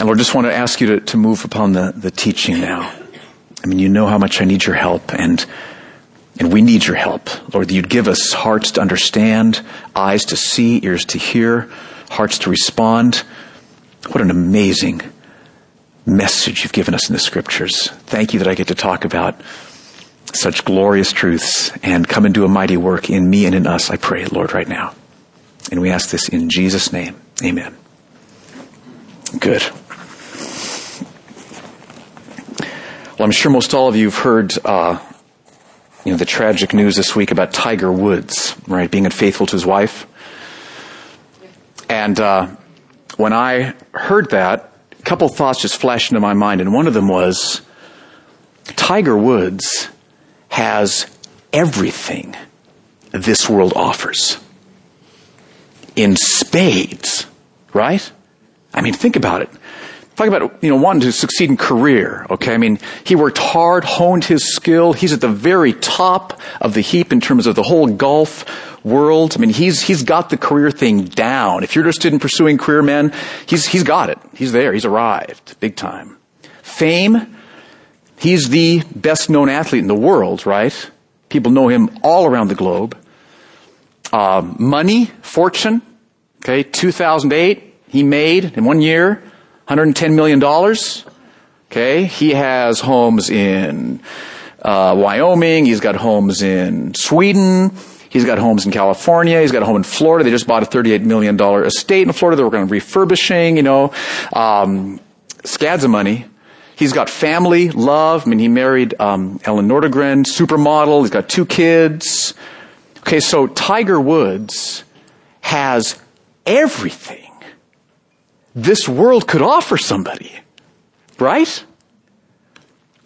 And Lord, just want to ask you to move upon the teaching now. I mean, you know how much I need your help, and we need your help. Lord, that you'd give us hearts to understand, eyes to see, ears to hear, hearts to respond. What an amazing message you've given us in the Scriptures. Thank you that I get to talk about such glorious truths and come and do a mighty work in me and in us, I pray, Lord, right now. And we ask this in Jesus' name. Amen. Good. Well, I'm sure most all of you have heard the tragic news this week about Tiger Woods, right? Being unfaithful to his wife. And when I heard that, a couple thoughts just flashed into my mind. And one of them was, Tiger Woods has everything this world offers. In spades, right? I mean, think about it. Talk about, wanting to succeed in career, okay? I mean, he worked hard, honed his skill. He's at the very top of the heap in terms of the whole golf world. I mean, he's got the career thing down. If you're interested in pursuing career, man, he's got it. He's there. He's arrived big time. Fame, he's the best-known athlete in the world, right? People know him all around the globe. Money, fortune, okay? 2008, he made in one year $110 million. Okay, he has homes in Wyoming. He's got homes in Sweden. He's got homes in California. He's got a home in Florida. They just bought a $38 million estate in Florida. They're working on refurbishing, scads of money. He's got family, love. I mean, he married Ellen Nordgren, supermodel. He's got 2 kids. Okay, so Tiger Woods has everything this world could offer somebody, right?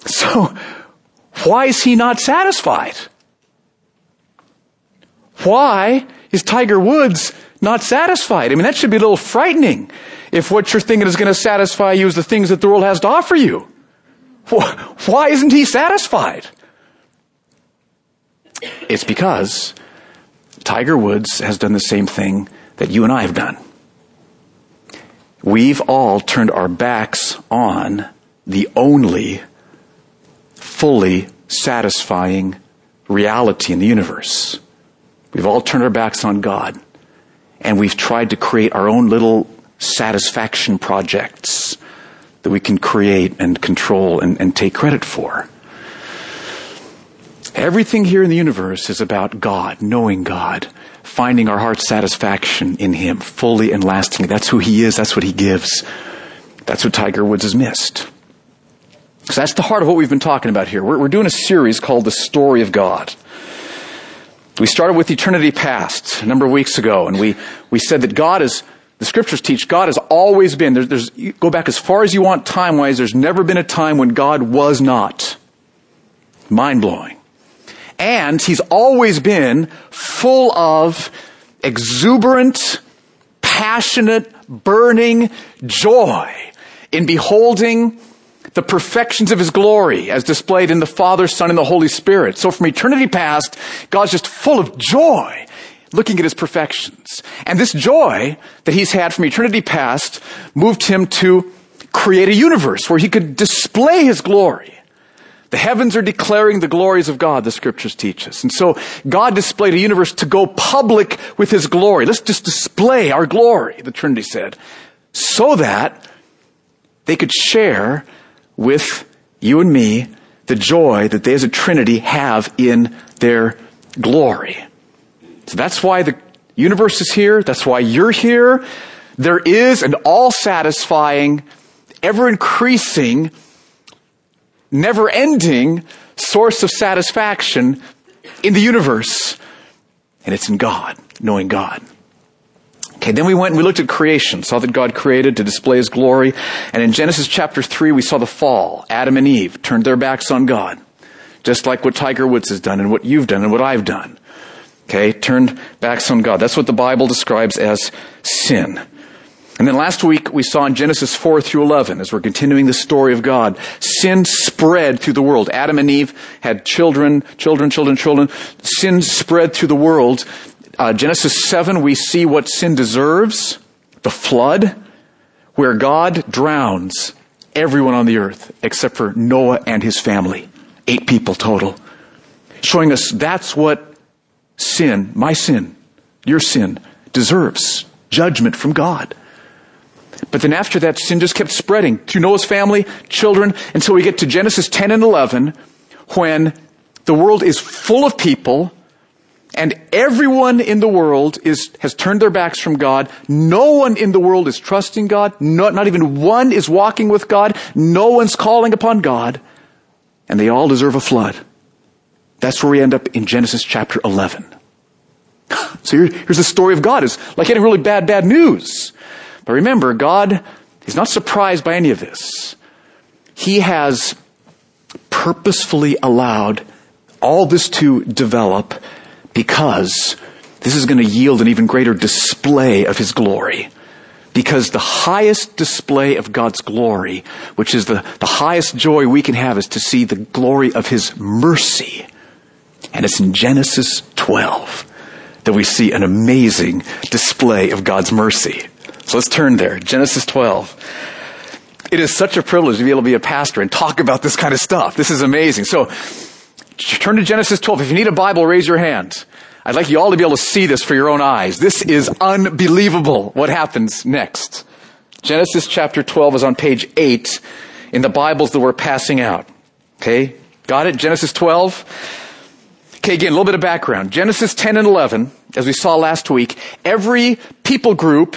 So, why is he not satisfied? Why is Tiger Woods not satisfied? I mean, that should be a little frightening if what you're thinking is going to satisfy you is the things that the world has to offer you. Why isn't he satisfied? It's because Tiger Woods has done the same thing that you and I have done. We've all turned our backs on the only fully satisfying reality in the universe. We've all turned our backs on God, and we've tried to create our own little satisfaction projects that we can create and control and take credit for. Everything here in the universe is about God, knowing God, finding our heart's satisfaction in Him fully and lastingly. That's who He is. That's what He gives. That's what Tiger Woods has missed. So that's the heart of what we've been talking about here. We're doing a series called The Story of God. We started with eternity past a number of weeks ago, and we said that God is, the Scriptures teach, God has always been. There's go back as far as you want time-wise, there's never been a time when God was not. Mind-blowing. And He's always been full of exuberant, passionate, burning joy in beholding the perfections of His glory as displayed in the Father, Son, and the Holy Spirit. So from eternity past, God's just full of joy looking at His perfections. And this joy that He's had from eternity past moved Him to create a universe where He could display His glory. The heavens are declaring the glories of God, the Scriptures teach us. And so God displayed a universe to go public with His glory. Let's just display our glory, the Trinity said, so that they could share with you and me the joy that they as a Trinity have in their glory. So that's why the universe is here. That's why you're here. There is an all-satisfying, ever-increasing, never-ending source of satisfaction in the universe, and it's in God, knowing God. Okay, then we went and we looked at creation, saw that God created to display His glory, and in Genesis chapter 3, we saw the fall. Adam and Eve turned their backs on God, just like what Tiger Woods has done, and what you've done, and what I've done. Okay, turned backs on God. That's what the Bible describes as sin. And then last week, we saw in Genesis 4 through 11, as we're continuing the story of God, sin spread through the world. Adam and Eve had children. Sin spread through the world. Genesis 7, we see what sin deserves, the flood. where God drowns everyone on the earth except for Noah and his family. 8 people total. Showing us that's what sin, my sin, your sin, deserves. Judgment from God. But then after that, sin just kept spreading to Noah's family, children, until we get to Genesis 10 and 11, when the world is full of people, and everyone in the world has turned their backs from God. No one in the world is trusting God. Not even one is walking with God. No one's calling upon God. And they all deserve a flood. That's where we end up in Genesis chapter 11. So here's the story of God. It's like any really bad news. But remember, God is not surprised by any of this. He has purposefully allowed all this to develop, because this is going to yield an even greater display of his glory. Because the highest display of God's glory, which is the highest joy we can have, is to see the glory of his mercy. And it's in Genesis 12 that we see an amazing display of God's mercy. So let's turn there. Genesis 12. It is such a privilege to be able to be a pastor and talk about this kind of stuff. This is amazing. So turn to Genesis 12. If you need a Bible, raise your hand. I'd like you all to be able to see this for your own eyes. This is unbelievable what happens next. Genesis chapter 12 is on page 8 in the Bibles that we're passing out. Okay? Got it? Genesis 12. Okay, again, a little bit of background. Genesis 10 and 11, as we saw last week, every people group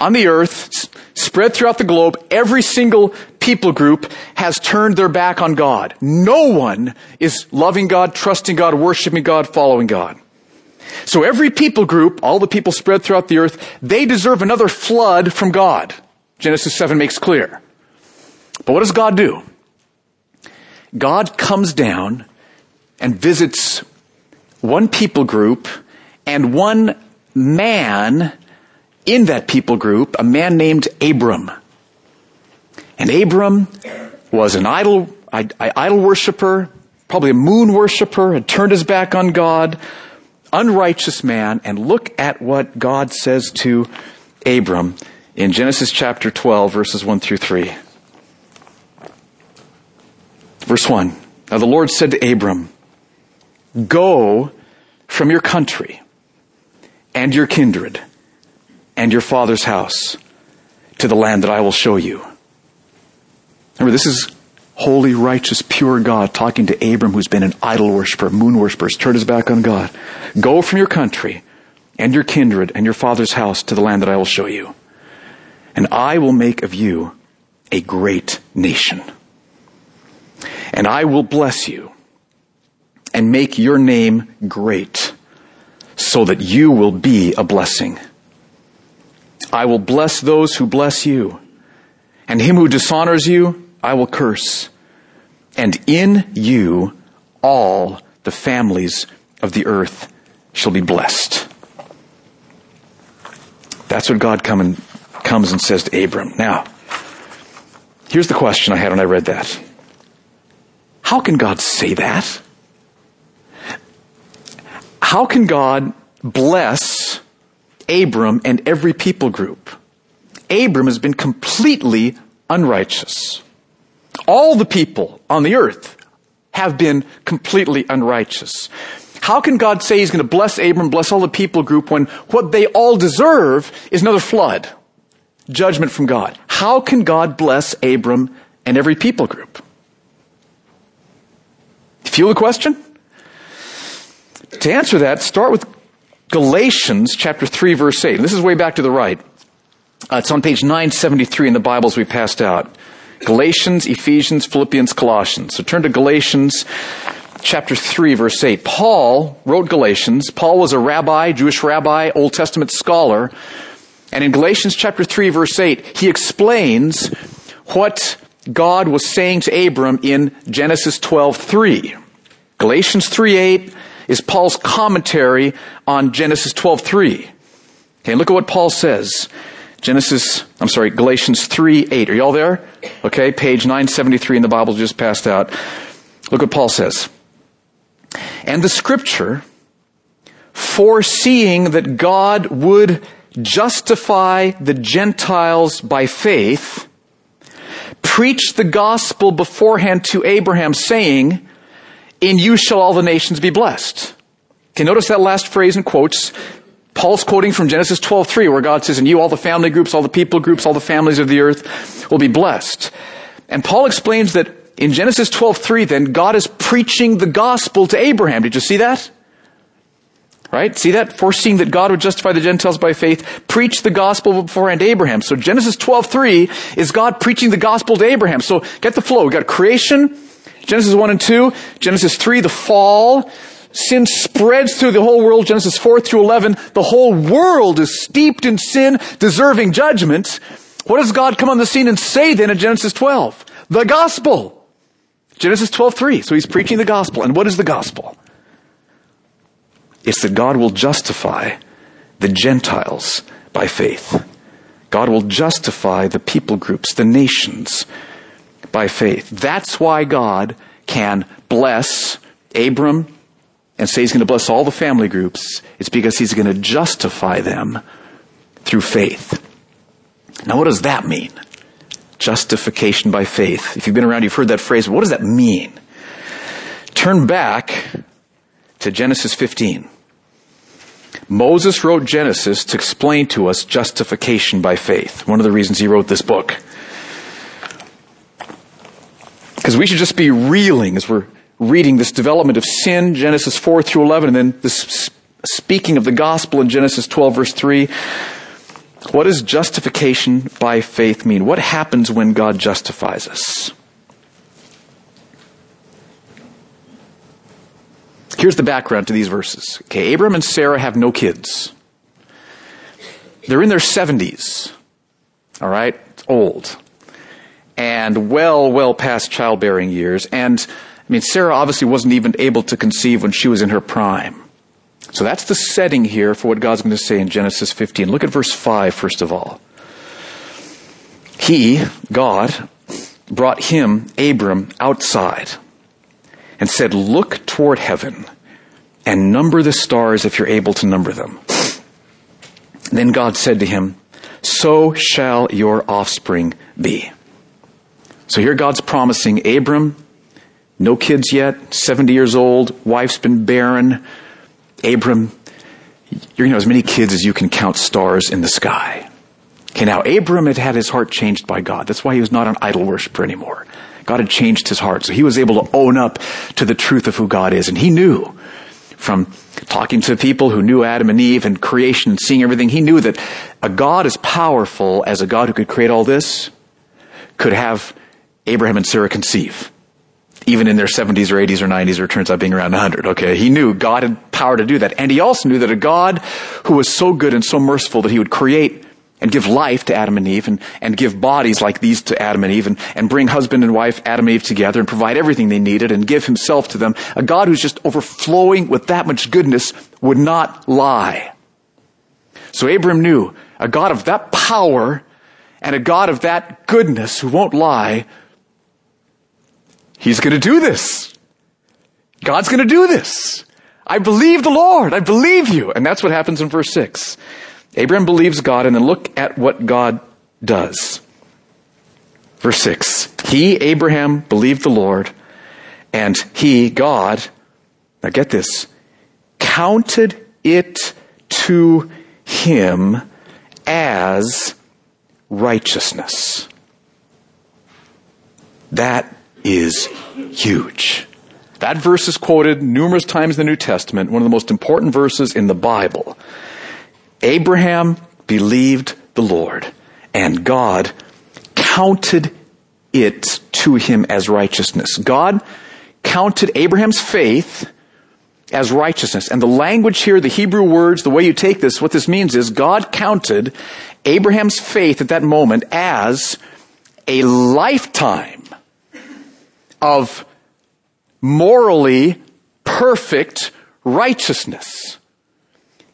on the earth, spread throughout the globe, every single people group has turned their back on God. No one is loving God, trusting God, worshiping God, following God. So every people group, all the people spread throughout the earth, they deserve another flood from God. Genesis 7 makes clear. But what does God do? God comes down and visits one people group and one man in that people group, a man named Abram. And Abram was an idol worshiper, probably a moon worshiper, had turned his back on God, unrighteous man. And look at what God says to Abram in Genesis chapter 12, verses 1 through 3. Verse 1, now the Lord said to Abram, "Go from your country and your kindred and your father's house to the land that I will show you." Remember, this is holy, righteous, pure God talking to Abram, who's been an idol worshiper, moon worshiper, has turned his back on God. "Go from your country and your kindred and your father's house to the land that I will show you. And I will make of you a great nation. And I will bless you and make your name great so that you will be a blessing. I will bless those who bless you, and him who dishonors you, I will curse. And in you, all the families of the earth shall be blessed." That's what God comes and says to Abram. Now, here's the question I had when I read that. How can God say that? How can God bless Abram and every people group? Abram has been completely unrighteous. All the people on the earth have been completely unrighteous. How can God say he's going to bless Abram, bless all the people group, when what they all deserve is another flood? Judgment from God. How can God bless Abram and every people group? Feel the question? To answer that, start with Galatians chapter 3, verse 8. And this is way back to the right. It's on page 973 in the Bibles we passed out. Galatians, Ephesians, Philippians, Colossians. So turn to Galatians chapter 3, verse 8. Paul wrote Galatians. Paul was a rabbi, Jewish rabbi, Old Testament scholar. And in Galatians chapter 3, verse 8, he explains what God was saying to Abram in Genesis 12:3. Galatians 3:8 is Paul's commentary on Genesis 12:3. Okay, look at what Paul says. Galatians 3:8. Are you all there? Okay, page 973 in the Bible just passed out. Look what Paul says. "And the scripture, foreseeing that God would justify the Gentiles by faith, preached the gospel beforehand to Abraham, saying, in you shall all the nations be blessed. Okay, notice that last phrase in quotes. Paul's quoting from Genesis 12:3, where God says, in you all the family groups, all the people groups, all the families of the earth will be blessed. And Paul explains that in Genesis 12:3, then, God is preaching the gospel to Abraham. Did you see that? Right? See that? Foreseeing that God would justify the Gentiles by faith, preach the gospel beforehand to Abraham. So Genesis 12:3 is God preaching the gospel to Abraham. So get the flow. We've got creation, Genesis 1 and 2, Genesis 3, the fall. Sin spreads through the whole world, Genesis 4 through 11. The whole world is steeped in sin, deserving judgment. What does God come on the scene and say then in Genesis 12? The gospel. Genesis 12:3. So he's preaching the gospel. And what is the gospel? It's that God will justify the Gentiles by faith. God will justify the people groups, the nations, by faith. That's why God can bless Abram and say he's going to bless all the family groups. It's because he's going to justify them through faith. Now, what does that mean? Justification by faith. If you've been around, you've heard that phrase. What does that mean? Turn back to Genesis 15. Moses wrote Genesis to explain to us justification by faith. One of the reasons he wrote this book. Because we should just be reeling as we're reading this development of sin, Genesis 4 through 11, and then this speaking of the gospel in Genesis 12, verse 3. What does justification by faith mean? What happens when God justifies us? Here's the background to these verses. Okay, Abram and Sarah have no kids. They're in their 70s. All right? It's old. And well past childbearing years. And I mean, Sarah obviously wasn't even able to conceive when she was in her prime. So that's the setting here for what God's going to say in Genesis 15. Look at verse 5, first of all. He, God, brought him, Abram, outside and said, look toward heaven and number the stars if you're able to number them. And then God said to him, so shall your offspring be. So here God's promising Abram, no kids yet, 70 years old, wife's been barren. Abram, you're going to have as many kids as you can count stars in the sky. Okay, now Abram had had his heart changed by God. That's why he was not an idol worshiper anymore. God had changed his heart, so he was able to own up to the truth of who God is. And he knew from talking to people who knew Adam and Eve and creation and seeing everything, he knew that a God as powerful as a God who could create all this could have Abraham and Sarah conceive, even in their 70s or 80s or 90s, or it turns out being around 100. Okay, he knew God had power to do that. And he also knew that a God who was so good and so merciful that he would create and give life to Adam and Eve, and give bodies like these to Adam and Eve, and bring husband and wife, Adam and Eve, together and provide everything they needed and give himself to them. A God who's just overflowing with that much goodness would not lie. So Abram knew a God of that power and a God of that goodness who won't lie, he's going to do this. God's going to do this. I believe the Lord. I believe you. And that's what happens in verse 6. Abraham believes God, and then look at what God does. Verse 6. He, Abraham, believed the Lord, and he, God, now get this, counted it to him as righteousness. That is huge. That verse is quoted numerous times in the New Testament, one of the most important verses in the Bible. Abraham believed the Lord, and God counted it to him as righteousness. God counted Abraham's faith as righteousness. And the language here, the Hebrew words, the way you take this, what this means is God counted Abraham's faith at that moment as a lifetime of morally perfect righteousness.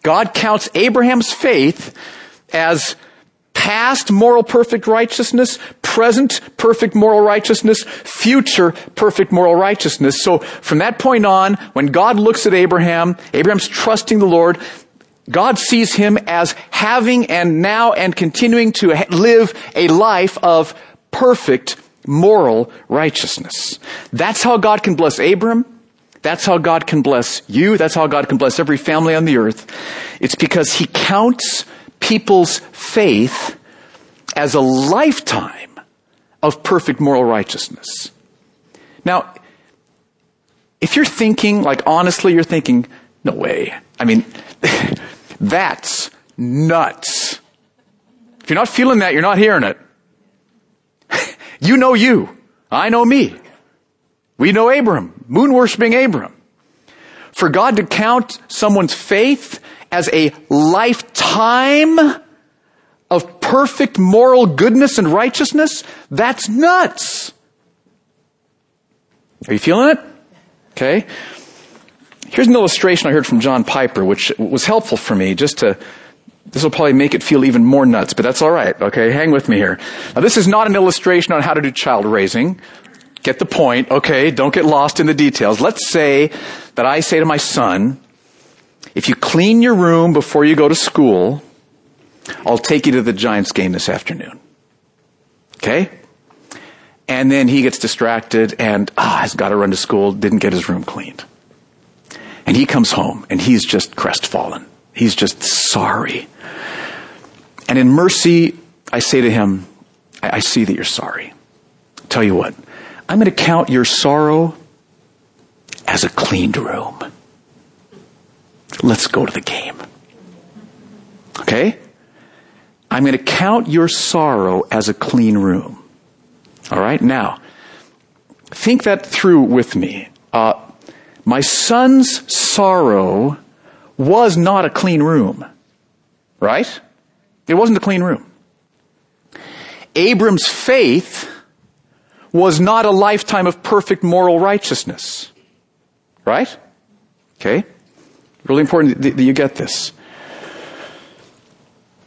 God counts Abraham's faith as past moral perfect righteousness, present perfect moral righteousness, future perfect moral righteousness. So from that point on, when God looks at Abraham's trusting the Lord, God sees him as having and now and continuing to live a life of perfect moral righteousness. That's how God can bless Abram. That's how God can bless you. That's how God can bless every family on the earth. It's because he counts people's faith as a lifetime of perfect moral righteousness. Now, if you're thinking, like honestly, you're thinking, no way. I mean, that's nuts. If you're not feeling that, you're not hearing it. You know you. I know me. We know Abram, moon-worshipping Abram. For God to count someone's faith as a lifetime of perfect moral goodness and righteousness, that's nuts. Are you feeling it? Okay. Here's an illustration I heard from John Piper, which was helpful for me just to, this will probably make it feel even more nuts, but that's all right. Okay, hang with me here. Now, this is not an illustration on how to do child raising. Get the point. Okay, don't get lost in the details. Let's say that I say to my son, if you clean your room before you go to school, I'll take you to the Giants game this afternoon. Okay? And then he gets distracted and, he's got to run to school, didn't get his room cleaned. And he comes home, and he's just crestfallen. He's just sorry. And in mercy, I say to him, I see that you're sorry. I'll tell you what, I'm going to count your sorrow as a cleaned room. Let's go to the game. Okay? I'm going to count your sorrow as a clean room. All right? Now, think that through with me. My son's sorrow was not a clean room, right? It wasn't a clean room. Abram's faith was not a lifetime of perfect moral righteousness, right? Okay? Really important that you get this.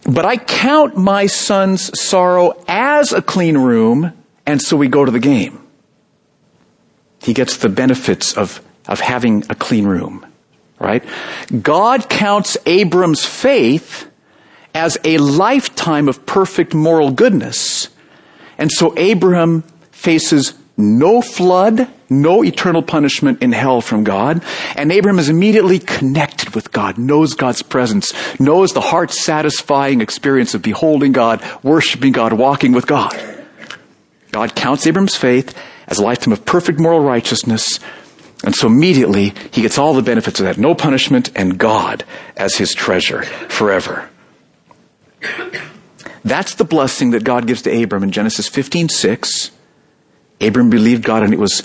But I count my son's sorrow as a clean room, and so we go to the game. He gets the benefits of having a clean room, right? God counts Abram's faith as a lifetime of perfect moral goodness. And so Abram faces no flood, no eternal punishment in hell from God. And Abram is immediately connected with God, knows God's presence, knows the heart-satisfying experience of beholding God, worshiping God, walking with God. God counts Abram's faith as a lifetime of perfect moral righteousness. And so immediately, he gets all the benefits of that. No punishment and God as his treasure forever. That's the blessing that God gives to Abram in Genesis 15:6. Abram believed God and it was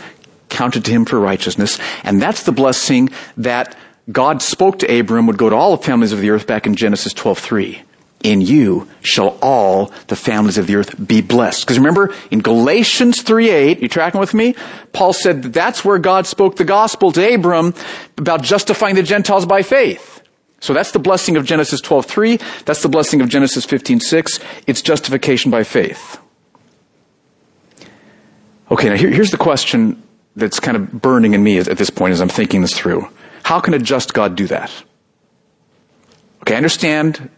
counted to him for righteousness. And that's the blessing that God spoke to Abram would go to all the families of the earth back in Genesis 12:3. In you shall all the families of the earth be blessed. Because remember, in Galatians 3:8, you tracking with me? Paul said that's where God spoke the gospel to Abram about justifying the Gentiles by faith. So that's the blessing of Genesis 12:3. That's the blessing of Genesis 15:6. It's justification by faith. Okay, now here's the question that's kind of burning in me at this point as I'm thinking this through. How can a just God do that? Okay, I understand.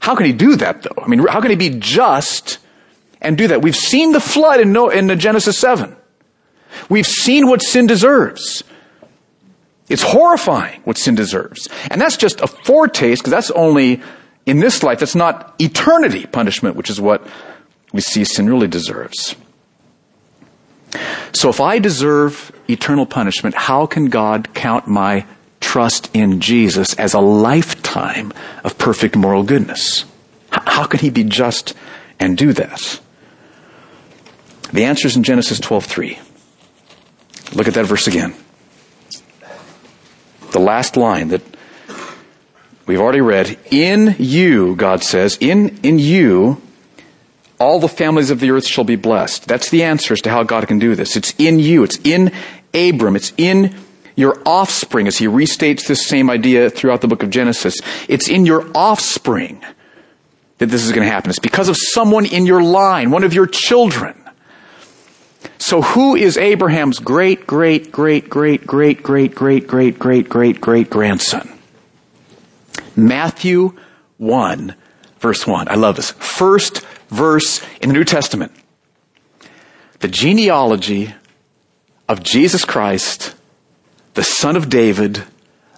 How can he do that, though? I mean, how can he be just and do that? We've seen the flood in Genesis 7. We've seen what sin deserves. It's horrifying what sin deserves. And that's just a foretaste, because that's only in this life. That's not eternity punishment, which is what we see sin really deserves. So if I deserve eternal punishment, how can God count my trust in Jesus as a lifetime of perfect moral goodness? How could he be just and do that? The answer is in Genesis 12:3. Look at that verse again. The last line that we've already read. In you, God says, in you, all the families of the earth shall be blessed. That's the answer as to how God can do this. It's in you. It's in Abram. It's in your offspring, as he restates this same idea throughout the book of Genesis. It's in your offspring that this is going to happen. It's because of someone in your line, one of your children. So who is Abraham's great, great, great, great, great, great, great, great, great, great, great grandson? Matthew 1, verse 1. I love this. First verse in the New Testament. The genealogy of Jesus Christ, the son of David,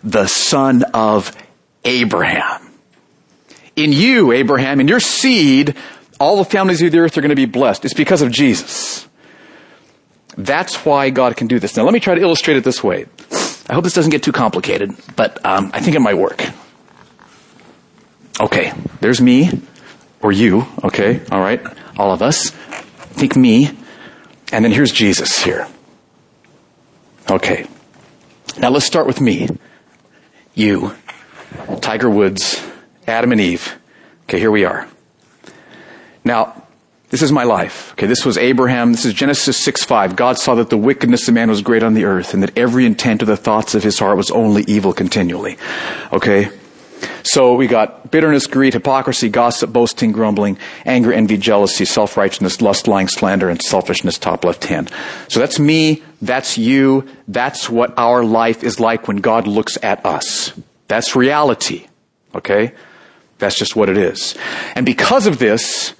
the son of Abraham. In you, Abraham, in your seed, all the families of the earth are going to be blessed. It's because of Jesus. That's why God can do this. Now, let me try to illustrate it this way. I hope this doesn't get too complicated, but I think it might work. Okay, there's me, or you, okay, all right, all of us. Think me, and then here's Jesus here. Okay, now let's start with me, you, Tiger Woods, Adam and Eve. Okay, here we are. Now, this is my life. Okay, this was Abraham. This is Genesis 6:5. God saw that the wickedness of man was great on the earth, and that every intent of the thoughts of his heart was only evil continually. Okay? So we got bitterness, greed, hypocrisy, gossip, boasting, grumbling, anger, envy, jealousy, self-righteousness, lust, lying, slander, and selfishness, top left hand. So that's me. That's you. That's what our life is like when God looks at us. That's reality. Okay? That's just what it is. And because of this,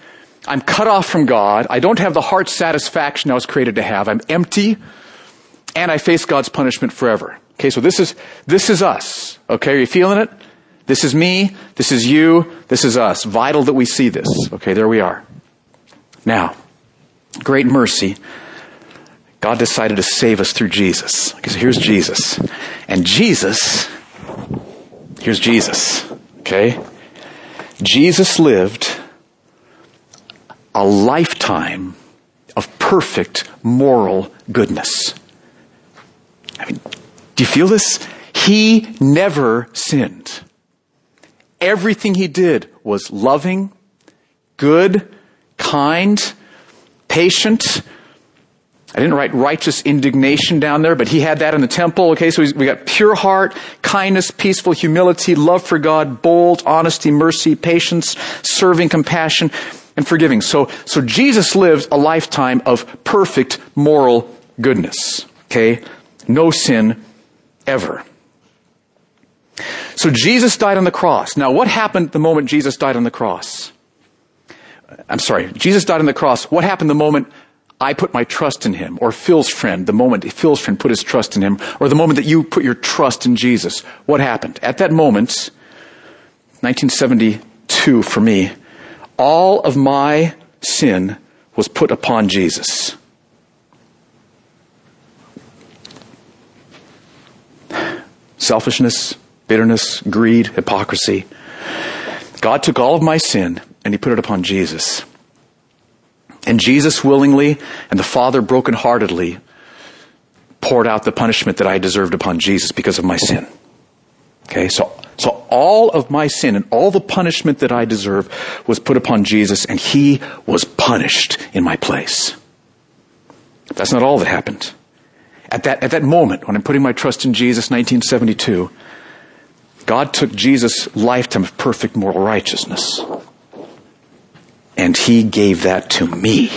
I'm cut off from God. I don't have the heart satisfaction I was created to have. I'm empty, and I face God's punishment forever. Okay, so this is us. Okay, are you feeling it? This is me. This is you. This is us. Vital that we see this. Okay, there we are. Now, great mercy. God decided to save us through Jesus. Okay, so here's Jesus. And Jesus, here's Jesus. Okay? Jesus lived a lifetime of perfect moral goodness. I mean, do you feel this? He never sinned. Everything he did was loving, good, kind, patient. I didn't write righteous indignation down there, but he had that in the temple. Okay, so we got pure heart, kindness, peaceful humility, love for God, bold, honesty, mercy, patience, serving, compassion, and forgiving. So Jesus lived a lifetime of perfect moral goodness. Okay? No sin ever. So Jesus died on the cross. Now, what happened the moment Jesus died on the cross? Jesus died on the cross. What happened the moment I put my trust in him? Or Phil's friend, the moment Phil's friend put his trust in him? Or the moment that you put your trust in Jesus? What happened? At that moment, 1972 for me, all of my sin was put upon Jesus. Selfishness, bitterness, greed, hypocrisy. God took all of my sin and he put it upon Jesus. And Jesus willingly and the Father brokenheartedly poured out the punishment that I deserved upon Jesus because of my sin. Okay, so all of my sin and all the punishment that I deserve was put upon Jesus, and he was punished in my place. That's not all that happened. At that moment, when I'm putting my trust in Jesus, 1972, God took Jesus' lifetime of perfect moral righteousness, and he gave that to me.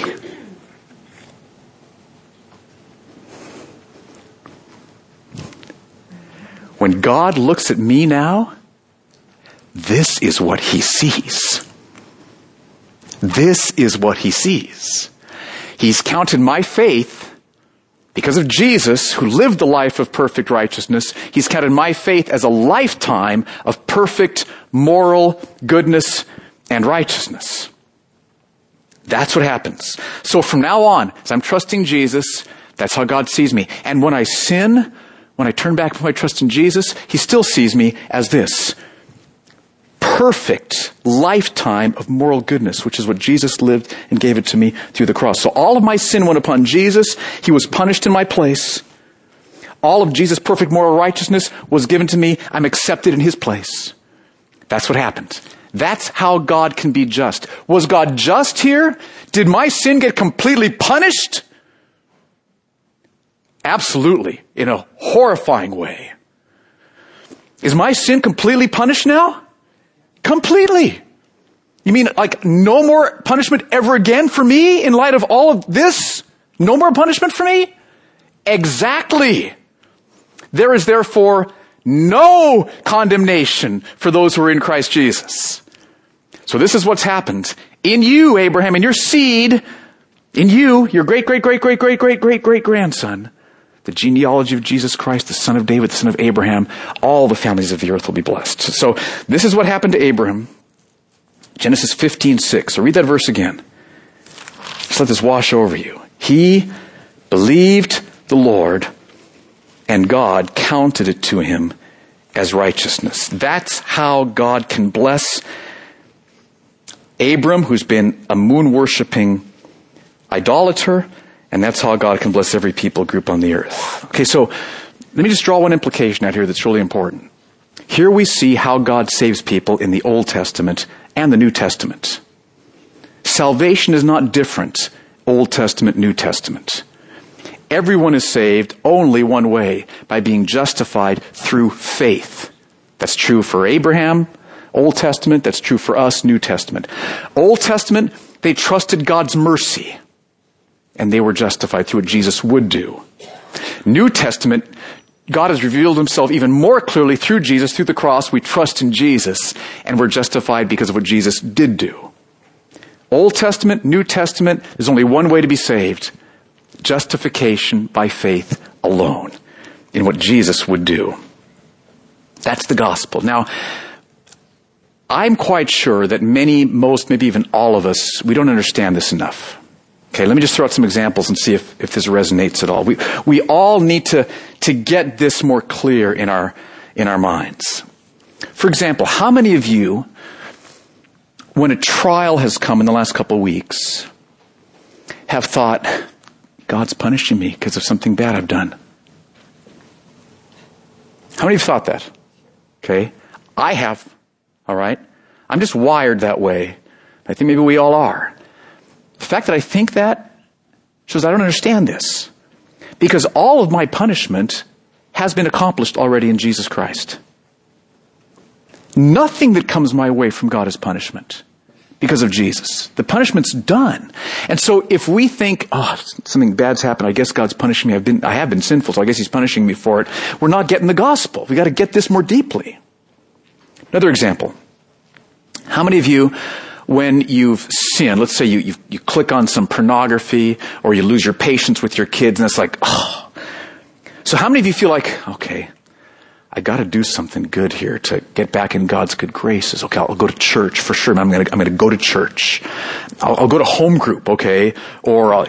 When God looks at me now, this is what he sees. This is what he sees. He's counted my faith because of Jesus, who lived the life of perfect righteousness. He's counted my faith as a lifetime of perfect moral goodness and righteousness. That's what happens. So from now on, as I'm trusting Jesus, that's how God sees me. And when I sin, when I turn back from my trust in Jesus, he still sees me as this perfect lifetime of moral goodness, which is what Jesus lived and gave it to me through the cross. So all of my sin went upon Jesus. He was punished in my place. All of Jesus' perfect moral righteousness was given to me. I'm accepted in his place. That's what happened. That's how God can be just. Was God just here? Did my sin get completely punished? Absolutely, in a horrifying way. Is my sin completely punished now? Completely. You mean like no more punishment ever again for me in light of all of this? No more punishment for me? Exactly. There is therefore No condemnation for those who are in Christ Jesus. So this is what's happened. In you, Abraham, in your seed, in you, your great-great-great-great-great-great-great-great-grandson, the genealogy of Jesus Christ, the son of David, the son of Abraham, all the families of the earth will be blessed. So this is what happened to Abraham. Genesis 15:6. So read that verse again. Just let this wash over you. He believed the Lord, and God counted it to him as righteousness. That's how God can bless Abram, who's been a moon-worshipping idolater, and that's how God can bless every people group on the earth. Okay, so let me just draw one implication out here that's really important. Here we see how God saves people in the Old Testament and the New Testament. Salvation is not different, Old Testament, New Testament. Everyone is saved only one way, by being justified through faith. That's true for Abraham, Old Testament. That's true for us, New Testament. Old Testament, they trusted God's mercy, and they were justified through what Jesus would do. New Testament, God has revealed himself even more clearly through Jesus, through the cross. We trust in Jesus, and we're justified because of what Jesus did do. Old Testament, New Testament, there's only one way to be saved. Justification by faith alone in what Jesus would do. That's the gospel. Now, I'm quite sure that many, most, maybe even all of us, we don't understand this enough. Okay, let me just throw out some examples and see if this resonates at all. We all need to get this more clear in our minds. For example, how many of you, when a trial has come in the last couple of weeks, have thought, God's punishing me because of something bad I've done? How many of you have thought that? Okay. I have. All right. I'm just wired that way. I think maybe we all are. The fact that I think that shows I don't understand this, because all of my punishment has been accomplished already in Jesus Christ. Nothing that comes my way from God is punishment, because of Jesus. The punishment's done. And so if we think, oh, something bad's happened, I guess God's punishing me, I have been sinful, so I guess he's punishing me for it, we're not getting the gospel. We got to get this more deeply. Another example. How many of you, when you've sinned, let's say you click on some pornography, or you lose your patience with your kids, and it's like, oh. So how many of you feel like, okay, I got to do something good here to get back in God's good graces. Okay, I'll go to church for sure. I'm going to go to church. I'll go to home group, okay, or I'll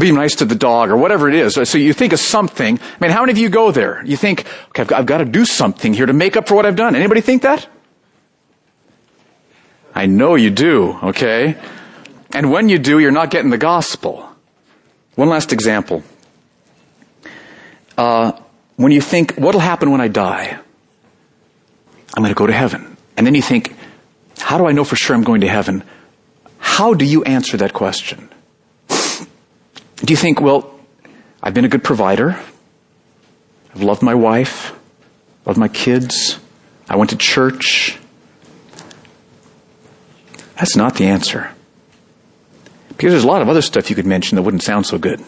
be nice to the dog, or whatever it is. So you think of something. I mean, how many of you go there? You think, okay, I've got to do something here to make up for what I've done. Anybody think that? I know you do. Okay, and when you do, you're not getting the gospel. One last example. When you think, what'll happen when I die? I'm going to go to heaven. And then you think, how do I know for sure I'm going to heaven? How do you answer that question? Do you think, well, I've been a good provider. I've loved my wife, loved my kids. I went to church. That's not the answer. Because there's a lot of other stuff you could mention that wouldn't sound so good.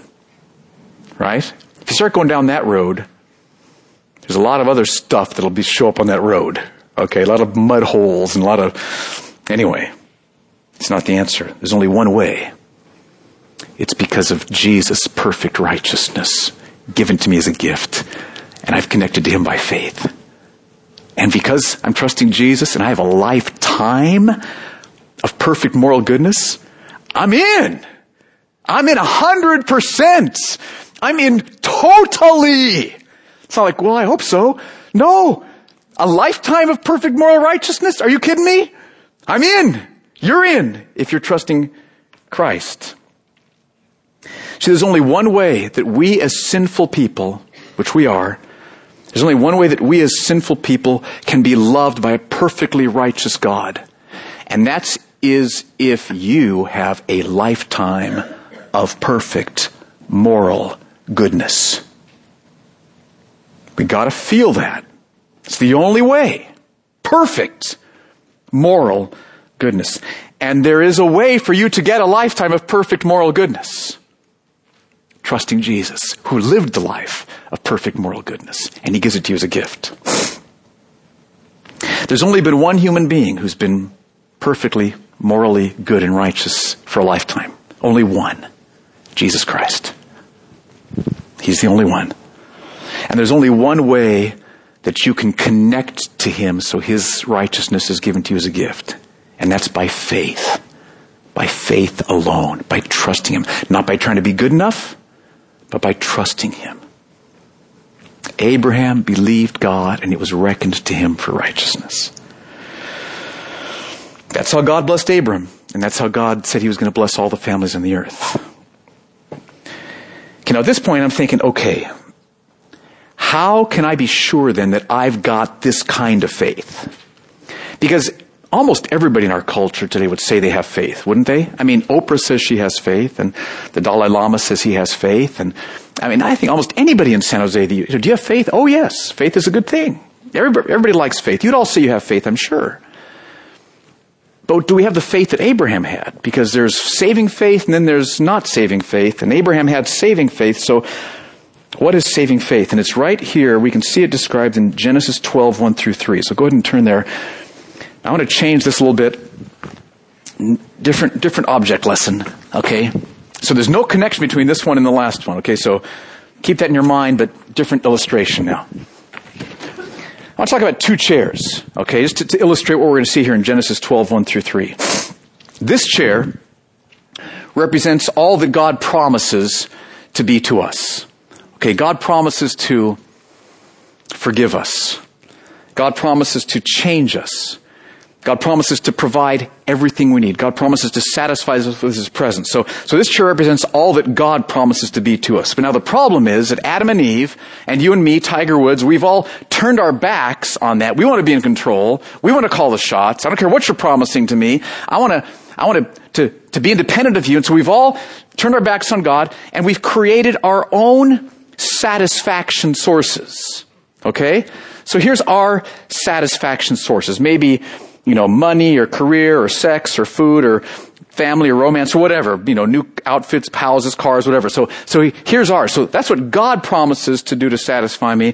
Right? If you start going down that road, there's a lot of other stuff that'll be show up on that road. Okay, a lot of mud holes and a lot of... Anyway, it's not the answer. There's only one way. It's because of Jesus' perfect righteousness given to me as a gift. And I've connected to him by faith. And because I'm trusting Jesus and I have a lifetime of perfect moral goodness, I'm in. I'm in 100%. I'm in totally. It's not like, well, I hope so. No. A lifetime of perfect moral righteousness? Are you kidding me? I'm in. You're in if you're trusting Christ. See, there's only one way that we as sinful people, which we are, there's only one way that we as sinful people can be loved by a perfectly righteous God. And that is if you have a lifetime of perfect moral goodness. We got to feel that. It's the only way. Perfect moral goodness. And there is a way for you to get a lifetime of perfect moral goodness. Trusting Jesus, who lived the life of perfect moral goodness, and he gives it to you as a gift. There's only been one human being who's been perfectly, morally good and righteous for a lifetime. Only one. Jesus Christ. He's the only one. And there's only one way that you can connect to him so his righteousness is given to you as a gift. And that's by faith. By faith alone. By trusting him. Not by trying to be good enough, but by trusting him. Abraham believed God and it was reckoned to him for righteousness. That's how God blessed Abram. And that's how God said he was going to bless all the families on the earth. Okay, now at this point I'm thinking, okay, how can I be sure then that I've got this kind of faith? Because almost everybody in our culture today would say they have faith, wouldn't they? I mean, Oprah says she has faith, and the Dalai Lama says he has faith. And I mean, I think almost anybody in San Jose, do you have faith? Oh, yes, faith is a good thing. Everybody likes faith. You'd all say you have faith, I'm sure. But do we have the faith that Abraham had? Because there's saving faith, and then there's not saving faith. And Abraham had saving faith, so what is saving faith? And it's right here. We can see it described in Genesis 12, 1 through 3. So go ahead and turn there. I want to change this a little bit. Different object lesson, okay? So there's no connection between this one and the last one, okay? So keep that in your mind, but different illustration now. I want to talk about two chairs, okay? Just to illustrate what we're going to see here in Genesis 12, 1 through 3. This chair represents all that God promises to be to us. Okay, God promises to forgive us. God promises to change us. God promises to provide everything we need. God promises to satisfy us with his presence. So this chair represents all that God promises to be to us. But now the problem is that Adam and Eve, and you and me, Tiger Woods, we've all turned our backs on that. We want to be in control. We want to call the shots. I don't care what you're promising to me. I want to be independent of you. And so we've all turned our backs on God, and we've created our own satisfaction sources. Okay? So here's our satisfaction sources. Maybe, money or career or sex or food or family or romance or whatever. New outfits, houses, cars, whatever. So here's ours. So that's what God promises to do to satisfy me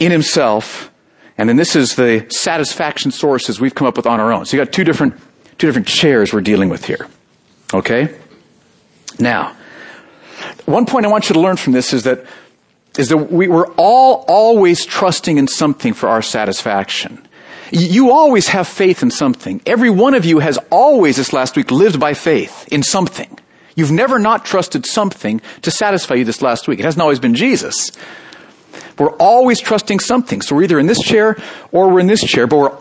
in himself. And then this is the satisfaction sources we've come up with on our own. So you got two different chairs we're dealing with here. Okay? Now, one point I want you to learn from this is that we're all always trusting in something for our satisfaction. You always have faith in something. Every one of you has always, this last week, lived by faith in something. You've never not trusted something to satisfy you this last week. It hasn't always been Jesus. We're always trusting something. So we're either in this chair or we're in this chair, but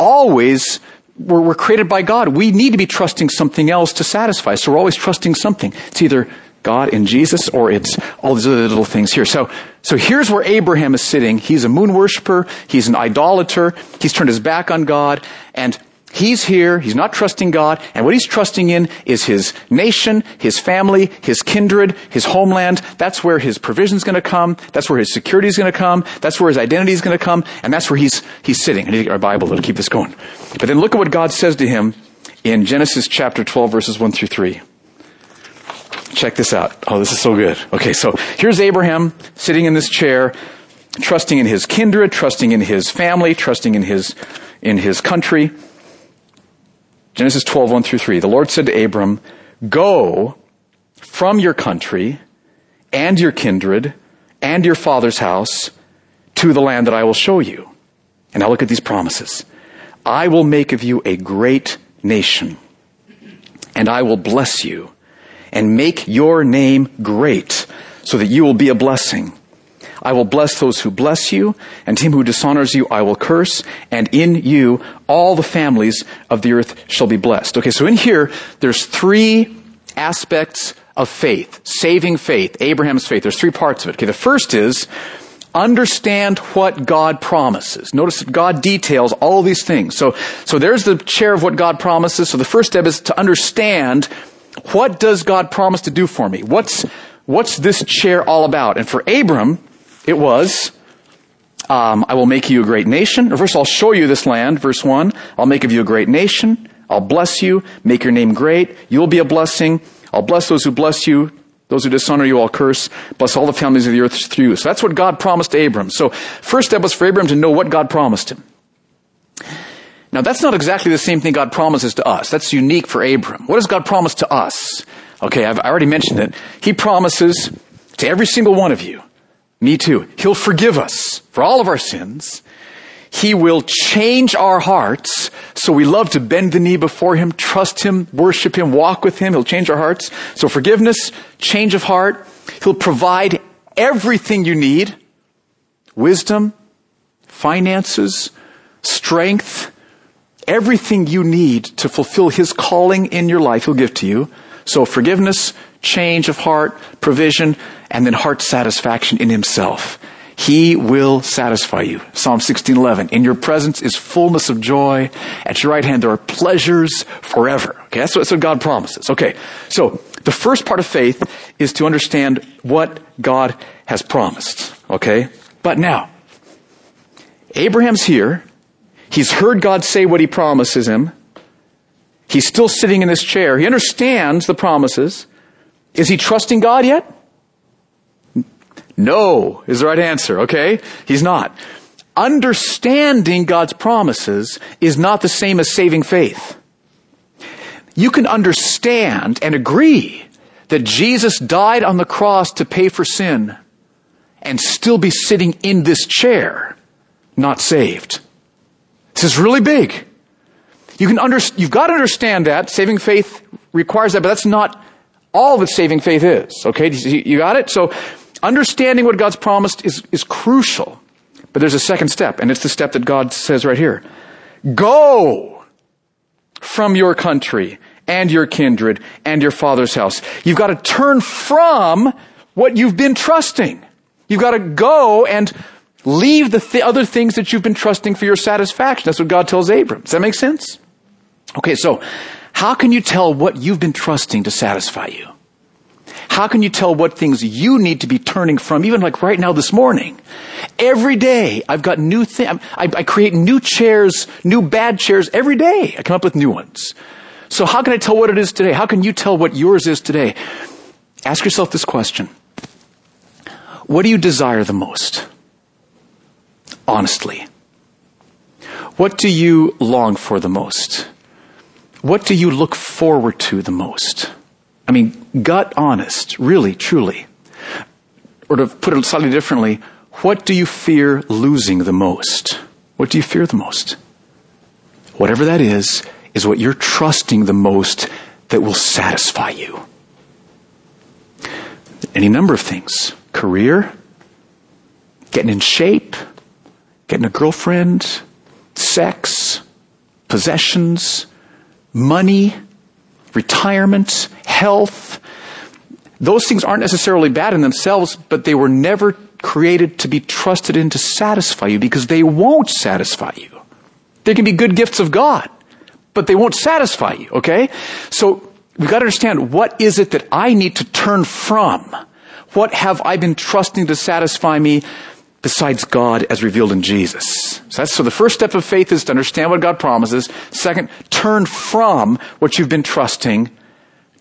we're created by God. We need to be trusting something else to satisfy. So we're always trusting something. It's either God in Jesus, or it's all these other little things here. So here's where Abraham is sitting. He's a moon worshiper. He's an idolater. He's turned his back on God. And he's here. He's not trusting God. And what he's trusting in is his nation, his family, his kindred, his homeland. That's where his provision's going to come. That's where his security is going to come. That's where his identity is going to come. And that's where he's sitting. I need to get our Bible to keep this going. But then look at what God says to him in Genesis chapter 12, verses 1 through 3. Check this out. Oh, this is so good. Okay, so here's Abraham sitting in this chair, trusting in his kindred, trusting in his family, trusting in his country. Genesis 12, 1 through 3. The Lord said to Abram, "Go from your country and your kindred and your father's house to the land that I will show you." And now look at these promises. "I will make of you a great nation, and I will bless you and make your name great so that you will be a blessing. I will bless those who bless you, and him who dishonors you I will curse, and in you all the families of the earth shall be blessed." Okay, so in here, there's three aspects of faith. Saving faith, Abraham's faith. There's three parts of it. Okay, the first is understand what God promises. Notice that God details all these things. So there's the chair of what God promises. So the first step is to understand, what does God promise to do for me? What's this chair all about? And for Abram, it was, I will make you a great nation. Or first, I'll show you this land. Verse 1, I'll make of you a great nation. I'll bless you. Make your name great. You'll be a blessing. I'll bless those who bless you. Those who dishonor you, I'll curse. Bless all the families of the earth through you. So that's what God promised Abram. So first step was for Abram to know what God promised him. Now, that's not exactly the same thing God promises to us. That's unique for Abram. What does God promise to us? Okay, I already mentioned it. He promises to every single one of you, me too, he'll forgive us for all of our sins. He will change our hearts so we love to bend the knee before him, trust him, worship him, walk with him. He'll change our hearts. So forgiveness, change of heart. He'll provide everything you need: wisdom, finances, strength, everything you need to fulfill his calling in your life, he'll give to you. So forgiveness, change of heart, provision, and then heart satisfaction in himself. He will satisfy you. Psalm 16:11. In your presence is fullness of joy. At your right hand there are pleasures forever. Okay, that's what God promises. Okay, so the first part of faith is to understand what God has promised. Okay, but now, Abraham's here. He's heard God say what he promises him. He's still sitting in this chair. He understands the promises. Is he trusting God yet? No is the right answer, okay? He's not. Understanding God's promises is not the same as saving faith. You can understand and agree that Jesus died on the cross to pay for sin and still be sitting in this chair, not saved. This is really big. You've got to understand that. Saving faith requires that, but that's not all that saving faith is, okay? You got it? So, understanding what God's promised is crucial. But there's a second step, and it's the step that God says right here. Go from your country and your kindred and your father's house. You've got to turn from what you've been trusting. You've got to go and leave the other things that you've been trusting for your satisfaction. That's what God tells Abram. Does that make sense? Okay, so how can you tell what you've been trusting to satisfy you? How can you tell what things you need to be turning from? Even like right now this morning, every day I've got new things. I create new chairs, new bad chairs every day. I come up with new ones. So how can I tell what it is today? How can you tell what yours is today? Ask yourself this question. What do you desire the most? Honestly. What do you long for the most? What do you look forward to the most? I mean, gut honest, really, truly. Or to put it slightly differently, what do you fear losing the most? What do you fear the most? Whatever that is what you're trusting the most that will satisfy you. Any number of things. Career, getting in shape, getting a girlfriend, sex, possessions, money, retirement, health. Those things aren't necessarily bad in themselves, but they were never created to be trusted in to satisfy you, because they won't satisfy you. They can be good gifts of God, but they won't satisfy you, okay? So we've got to understand, what is it that I need to turn from? What have I been trusting to satisfy me besides God as revealed in Jesus? So the first step of faith is to understand what God promises. Second, turn from what you've been trusting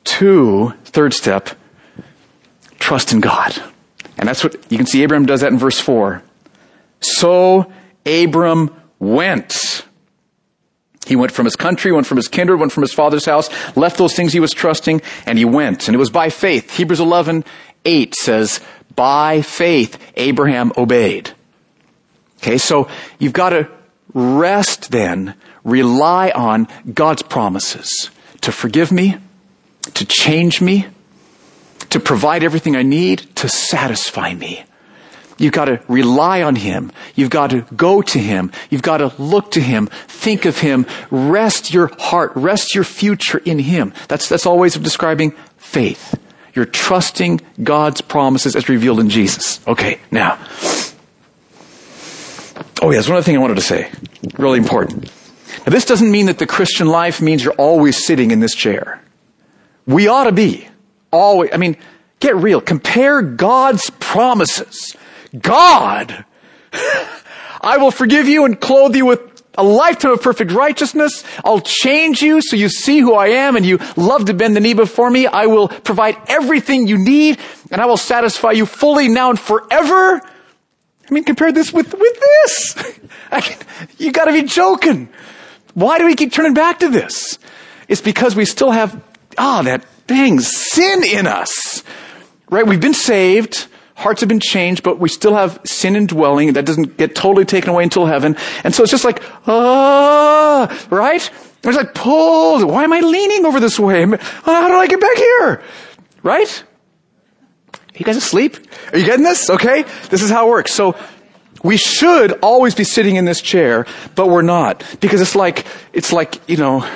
to, third step, trust in God. And that's what, you can see Abraham does that in verse 4. So Abram went. He went from his country, went from his kindred, went from his father's house, left those things he was trusting, and he went. And it was by faith. Hebrews 11:8 says, by faith, Abraham obeyed. Okay, so you've got to rest then, rely on God's promises to forgive me, to change me, to provide everything I need, to satisfy me. You've got to rely on him. You've got to go to him. You've got to look to him, think of him, rest your heart, rest your future in him. That's all ways of describing faith. You're trusting God's promises as revealed in Jesus. Okay, now. Oh, yeah, there's one other thing I wanted to say. Really important. Now, this doesn't mean that the Christian life means you're always sitting in this chair. We ought to be. Always. I mean, get real. Compare God's promises. God, I will forgive you and clothe you with a lifetime of perfect righteousness. I'll change you so you see who I am and you love to bend the knee before me. I will provide everything you need and I will satisfy you fully now and forever. I mean, compare this with this. You gotta be joking. Why do we keep turning back to this? It's because we still have, sin in us. Right? We've been saved. Hearts have been changed, but we still have sin indwelling. That doesn't get totally taken away until heaven. And so it's just like, right? It's like pulled. Why am I leaning over this way? How do I get back here? Right? Are you guys asleep? Are you getting this? Okay. This is how it works. So we should always be sitting in this chair, but we're not. Because it's like, you know.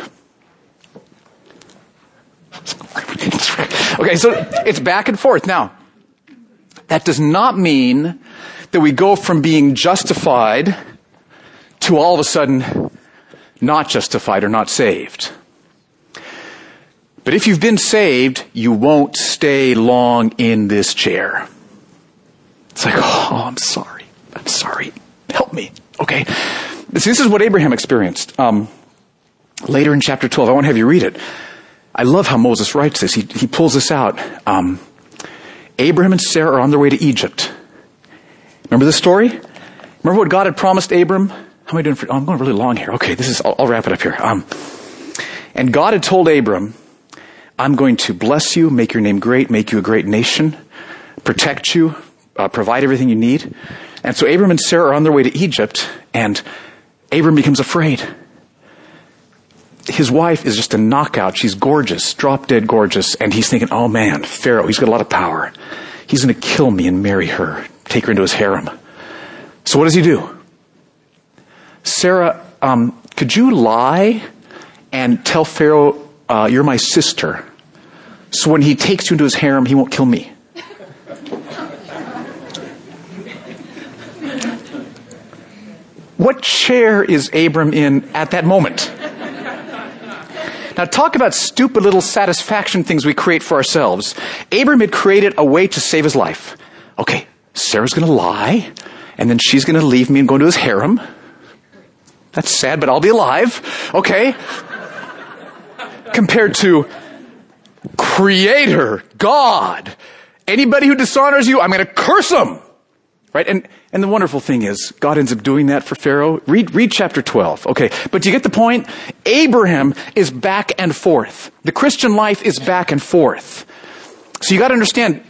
Okay. So it's back and forth. Now, that does not mean that we go from being justified to all of a sudden not justified or not saved. But if you've been saved, you won't stay long in this chair. It's like, oh, I'm sorry. Help me. Okay. This is what Abraham experienced. Later in chapter 12, I want to have you read it. I love how Moses writes this. He pulls this out. Abraham and Sarah are on their way to Egypt. Remember this story? Remember what God had promised Abram? How am I doing? I'm going really long here. Okay, I'll wrap it up here. And God had told Abram, I'm going to bless you, make your name great, make you a great nation, protect you, provide everything you need. And so Abram and Sarah are on their way to Egypt, and Abram becomes afraid. His wife is just a knockout. She's gorgeous, drop-dead gorgeous. And he's thinking, oh man, Pharaoh, he's got a lot of power. He's going to kill me and marry her, take her into his harem. So what does he do? Sarah, could you lie and tell Pharaoh, you're my sister, so when he takes you into his harem, he won't kill me? What chair is Abram in at that moment? Now, talk about stupid little satisfaction things we create for ourselves. Abram had created a way to save his life. Okay, Sarah's going to lie, and then she's going to leave me and go into his harem. That's sad, but I'll be alive. Okay. Compared to Creator, God. Anybody who dishonors you, I'm going to curse them. Right? And the wonderful thing is, God ends up doing that for Pharaoh. Read chapter 12. Okay. But you get the point? Abraham is back and forth. The Christian life is back and forth. So you got to understand,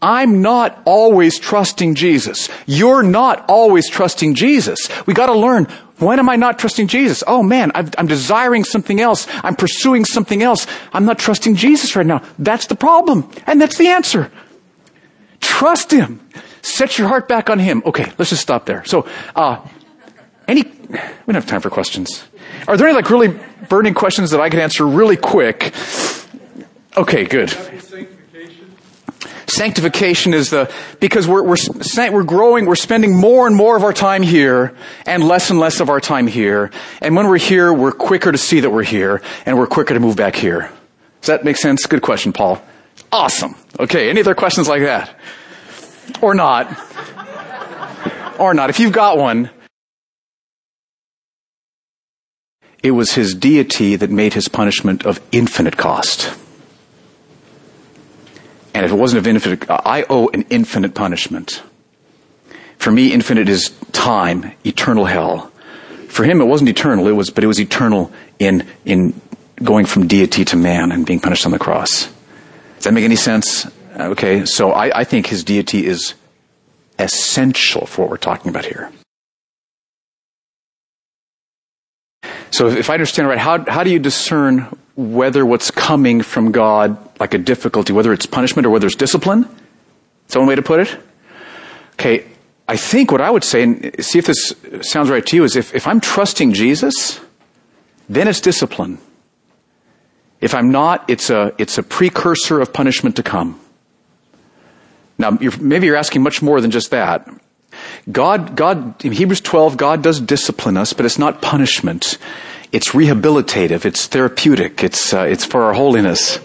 I'm not always trusting Jesus. You're not always trusting Jesus. We got to learn, when am I not trusting Jesus? Oh man, I'm desiring something else. I'm pursuing something else. I'm not trusting Jesus right now. That's the problem. And that's the answer. Trust Him. Set your heart back on Him. Okay, let's just stop there. So, we don't have time for questions. Are there any really burning questions that I could answer really quick? Okay, good. Sanctification. Sanctification is because we're growing, we're spending more and more of our time here and less of our time here. And when we're here, we're quicker to see that we're here and we're quicker to move back here. Does that make sense? Good question, Paul. Awesome. Okay, any other questions like that? Or not. Or not. If you've got one. It was His deity that made His punishment of infinite cost. And if it wasn't of infinite, I owe an infinite punishment. For me, infinite is time, eternal hell. For Him, it wasn't eternal, but it was eternal in going from deity to man and being punished on the cross. Does that make any sense? Okay, so I think His deity is essential for what we're talking about here. So if I understand right, how do you discern whether what's coming from God, like a difficulty, whether it's punishment or whether it's discipline? Is that one way to put it? Okay, I think what I would say, and see if this sounds right to you, is if I'm trusting Jesus, then it's discipline. If I'm not, it's a precursor of punishment to come. Now, maybe you're asking much more than just that. God, in Hebrews 12, God does discipline us, but it's not punishment. It's rehabilitative. It's therapeutic. It's for our holiness.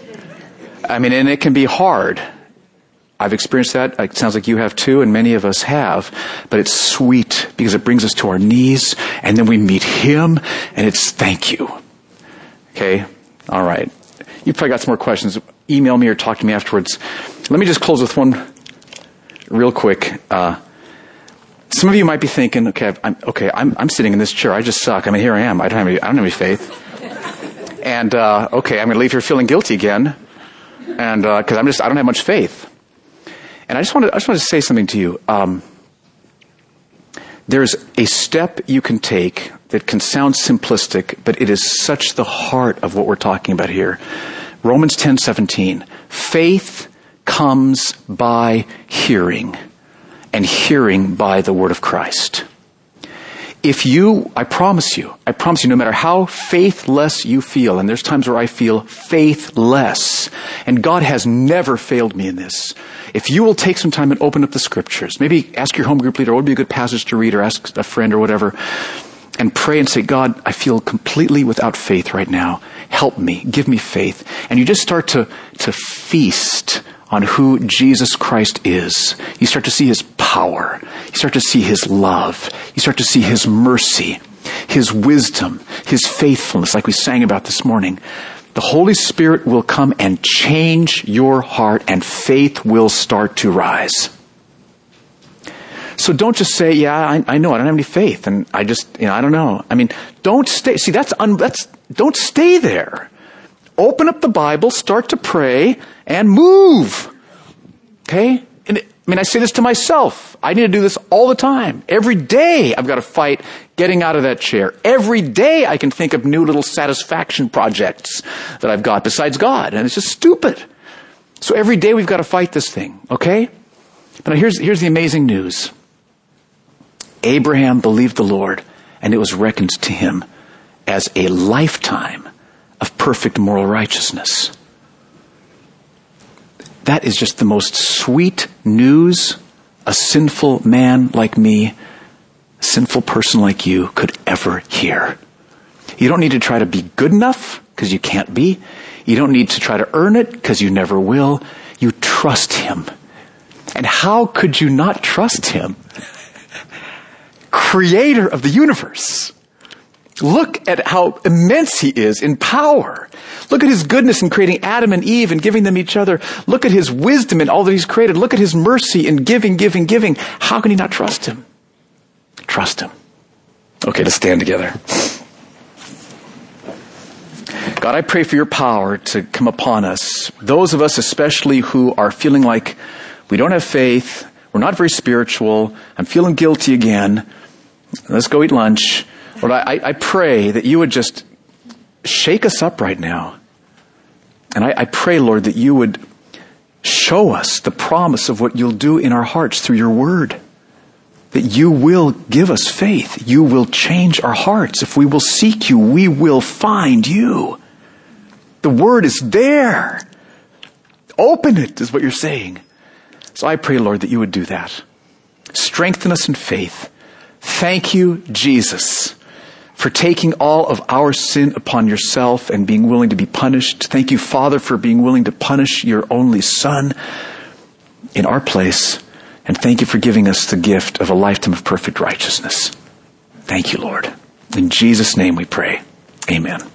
I mean, and it can be hard. I've experienced that. It sounds like you have too, and many of us have. But it's sweet because it brings us to our knees, and then we meet Him, and it's thank you. Okay? All right. You've probably got some more questions. Email me or talk to me afterwards. Let me just close with one real quick. Some of you might be thinking, okay, I'm sitting in this chair. I just suck. I mean, here I am. I don't have any faith. And okay, I'm going to leave here feeling guilty again, and because I don't have much faith. And I just wanted to say something to you. There's a step you can take that can sound simplistic, but it is such the heart of what we're talking about here. Romans 10:17. Faith comes by hearing, and hearing by the word of Christ. I promise you, no matter how faithless you feel, and there's times where I feel faithless, and God has never failed me in this. If you will take some time and open up the scriptures, maybe ask your home group leader, what would be a good passage to read, or ask a friend or whatever, and pray and say, God, I feel completely without faith right now. Help me. Give me faith. And you just start to feast on who Jesus Christ is. You start to see his power. You start to see his love. You start to see his mercy, his wisdom, his faithfulness, like we sang about this morning. The Holy Spirit will come and change your heart, and faith will start to rise. So don't just say, yeah, I know, I don't have any faith, and I just, I don't know. I mean, don't stay. See, don't stay there. Open up the Bible, start to pray, and move. Okay? And I say this to myself. I need to do this all the time. Every day I've got to fight getting out of that chair. Every day I can think of new little satisfaction projects that I've got besides God, and it's just stupid. So every day we've got to fight this thing, okay? But here's the amazing news. Abraham believed the Lord, and it was reckoned to him as a lifetime of perfect moral righteousness. That is just the most sweet news a sinful man like me, sinful person like you, could ever hear. You don't need to try to be good enough, because you can't be. You don't need to try to earn it, because you never will. You trust him. And how could you not trust him? Creator of the universe. Look at how immense he is in power. Look at his goodness in creating Adam and Eve and giving them each other. Look at his wisdom in all that he's created. Look at his mercy in giving. How can you not trust him? Trust him. Okay, let's stand together. God, I pray for your power to come upon us. Those of us especially who are feeling like we don't have faith, we're not very spiritual, I'm feeling guilty again, let's go eat lunch. Lord, I pray that you would just shake us up right now. And I pray, Lord, that you would show us the promise of what you'll do in our hearts through your word. That you will give us faith. You will change our hearts. If we will seek you, we will find you. The word is there. Open it, is what you're saying. So I pray, Lord, that you would do that. Strengthen us in faith. Thank you, Jesus, for taking all of our sin upon yourself and being willing to be punished. Thank you, Father, for being willing to punish your only Son in our place. And thank you for giving us the gift of a lifetime of perfect righteousness. Thank you, Lord. In Jesus' name we pray. Amen.